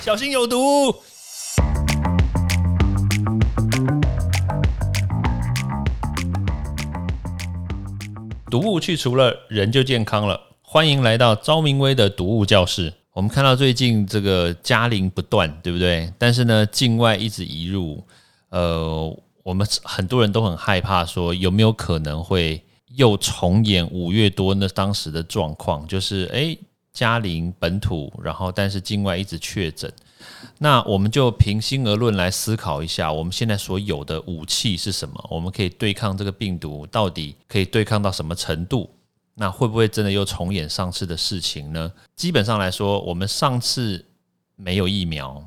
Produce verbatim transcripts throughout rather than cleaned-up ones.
小心有毒。毒物去除了，人就健康了。欢迎来到昭明威的毒物教室。我们看到最近这个嘉陵不断，对不对？但是呢，境外一直移入，呃，我们很多人都很害怕，说有没有可能会又重演五月多那当时的状况，就是哎，嘉陵本土，然后但是境外一直确诊。那我们就平心而论来思考一下，我们现在所有的武器是什么？我们可以对抗这个病毒，到底可以对抗到什么程度？那会不会真的又重演上次的事情呢？基本上来说，我们上次没有疫苗，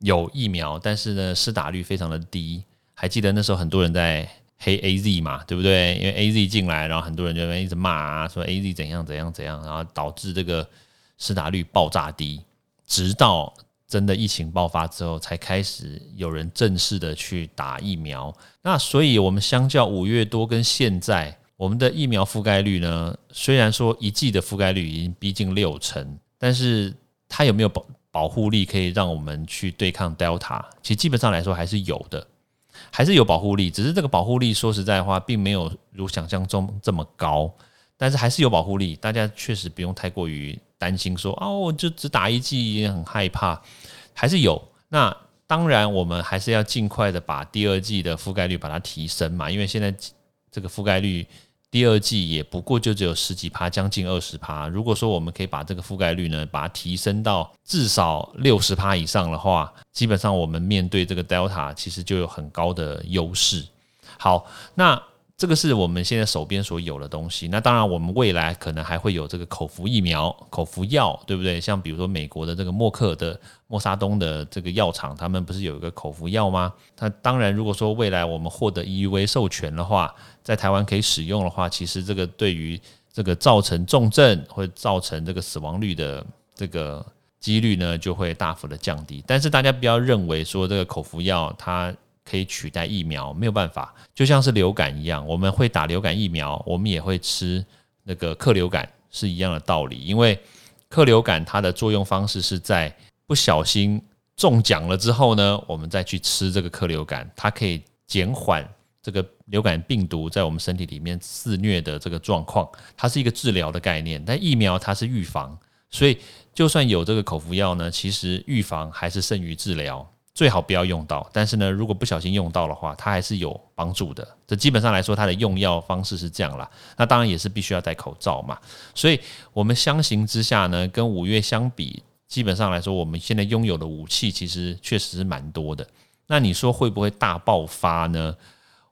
有疫苗，但是呢，施打率非常的低。还记得那时候很多人在黑 A Z 嘛，对不对？因为 A Z 进来，然后很多人就一直骂啊，说 A Z 怎样怎样怎样，然后导致这个施打率爆炸低，直到真的疫情爆发之后才开始有人正式的去打疫苗。那所以我们相较五月多跟现在，我们的疫苗覆盖率呢，虽然说一剂的覆盖率已经逼近六成，但是它有没有 保, 保护力可以让我们去对抗 Delta？ 其实基本上来说还是有的，还是有保护力，只是这个保护力说实在话并没有如想象中这么高，但是还是有保护力，大家确实不用太过于担心说哦，我就只打一剂也很害怕，还是有。那当然我们还是要尽快的把第二剂的覆盖率把它提升嘛，因为现在这个覆盖率第二剂也不过就只有十几%，将近 百分之二十。 如果说我们可以把这个覆盖率呢把它提升到至少 百分之六十 以上的话，基本上我们面对这个 Delta 其实就有很高的优势。好，那这个是我们现在手边所有的东西。那当然我们未来可能还会有这个口服疫苗、口服药，对不对？像比如说美国的这个默克的默沙东的这个药厂，他们不是有一个口服药吗？那当然如果说未来我们获得 E U A 授权的话，在台湾可以使用的话，其实这个对于这个造成重症或造成这个死亡率的这个几率呢就会大幅的降低。但是大家不要认为说这个口服药它可以取代疫苗，没有办法，就像是流感一样，我们会打流感疫苗，我们也会吃那个克流感，是一样的道理。因为克流感它的作用方式是在不小心中奖了之后呢，我们再去吃这个克流感，它可以减缓这个流感病毒在我们身体里面肆虐的这个状况，它是一个治疗的概念。但疫苗它是预防，所以就算有这个口服药呢，其实预防还是胜于治疗，最好不要用到，但是呢，如果不小心用到的话，它还是有帮助的。这基本上来说，它的用药方式是这样啦。那当然也是必须要戴口罩嘛。所以我们相形之下呢，跟五月相比，基本上来说，我们现在拥有的武器其实确实是蛮多的。那你说会不会大爆发呢？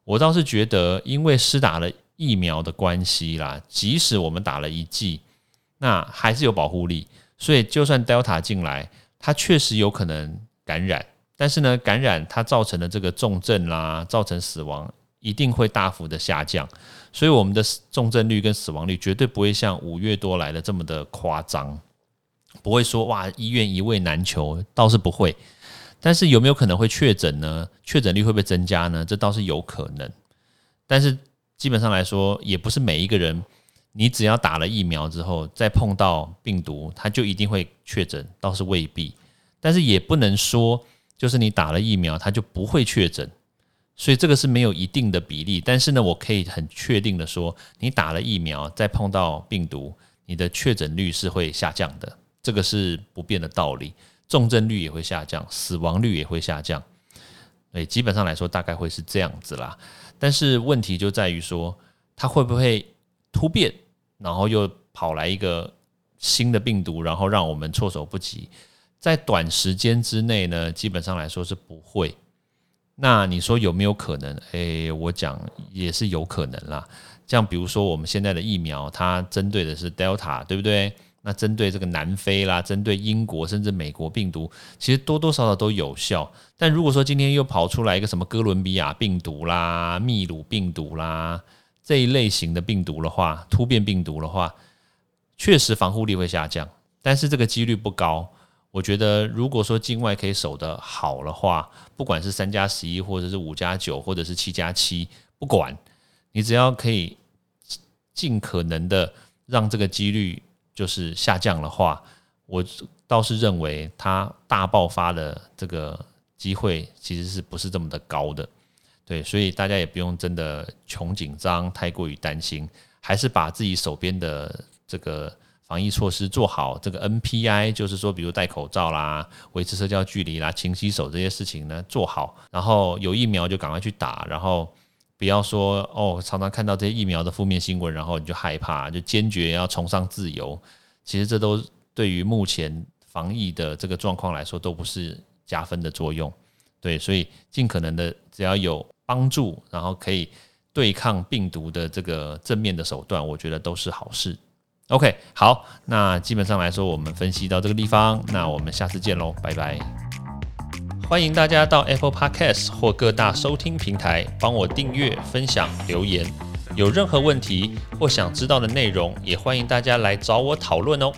我倒是觉得，因为施打了疫苗的关系啦，即使我们打了一剂，那还是有保护力，所以就算 Delta 进来，它确实有可能感染。但是呢，感染它造成的这个重症啦，造成死亡一定会大幅的下降，所以我们的重症率跟死亡率绝对不会像五月多来的这么的夸张，不会说哇医院一位难求，倒是不会。但是有没有可能会确诊呢？确诊率会不会增加呢？这倒是有可能，但是基本上来说，也不是每一个人，你只要打了疫苗之后再碰到病毒，它就一定会确诊，倒是未必。但是也不能说就是你打了疫苗它就不会确诊，所以这个是没有一定的比例。但是呢，我可以很确定的说，你打了疫苗再碰到病毒，你的确诊率是会下降的，这个是不变的道理。重症率也会下降，死亡率也会下降，对，基本上来说大概会是这样子啦。但是问题就在于说，它会不会突变，然后又跑来一个新的病毒，然后让我们措手不及。在短时间之内呢，基本上来说是不会。那你说有没有可能？诶，我讲也是有可能啦。像比如说我们现在的疫苗，它针对的是 Delta， 对不对？那针对这个南非啦，针对英国甚至美国病毒，其实多多少少都有效。但如果说今天又跑出来一个什么哥伦比亚病毒啦、秘鲁病毒啦这一类型的病毒的话，突变病毒的话，确实防护力会下降，但是这个几率不高。我觉得如果说境外可以守得好的话，不管是三加十一或者是五加九或者是七加七，不管你只要可以尽可能的让这个几率就是下降的话，我倒是认为它大爆发的这个机会其实是不是这么的高的。对，所以大家也不用真的穷紧张太过于担心，还是把自己手边的这个防疫措施做好。这个 N P I 就是说比如戴口罩啦，维持社交距离啦，勤洗手这些事情呢做好，然后有疫苗就赶快去打，然后不要说哦，常常看到这些疫苗的负面新闻，然后你就害怕，就坚决要崇尚自由。其实这都对于目前防疫的这个状况来说都不是加分的作用。对，所以尽可能的只要有帮助，然后可以对抗病毒的这个正面的手段，我觉得都是好事。OK， 好，那基本上来说我们分析到这个地方，那我们下次见咯，拜拜。欢迎大家到 Apple Podcast 或各大收听平台帮我订阅、分享、留言，有任何问题或想知道的内容也欢迎大家来找我讨论哦。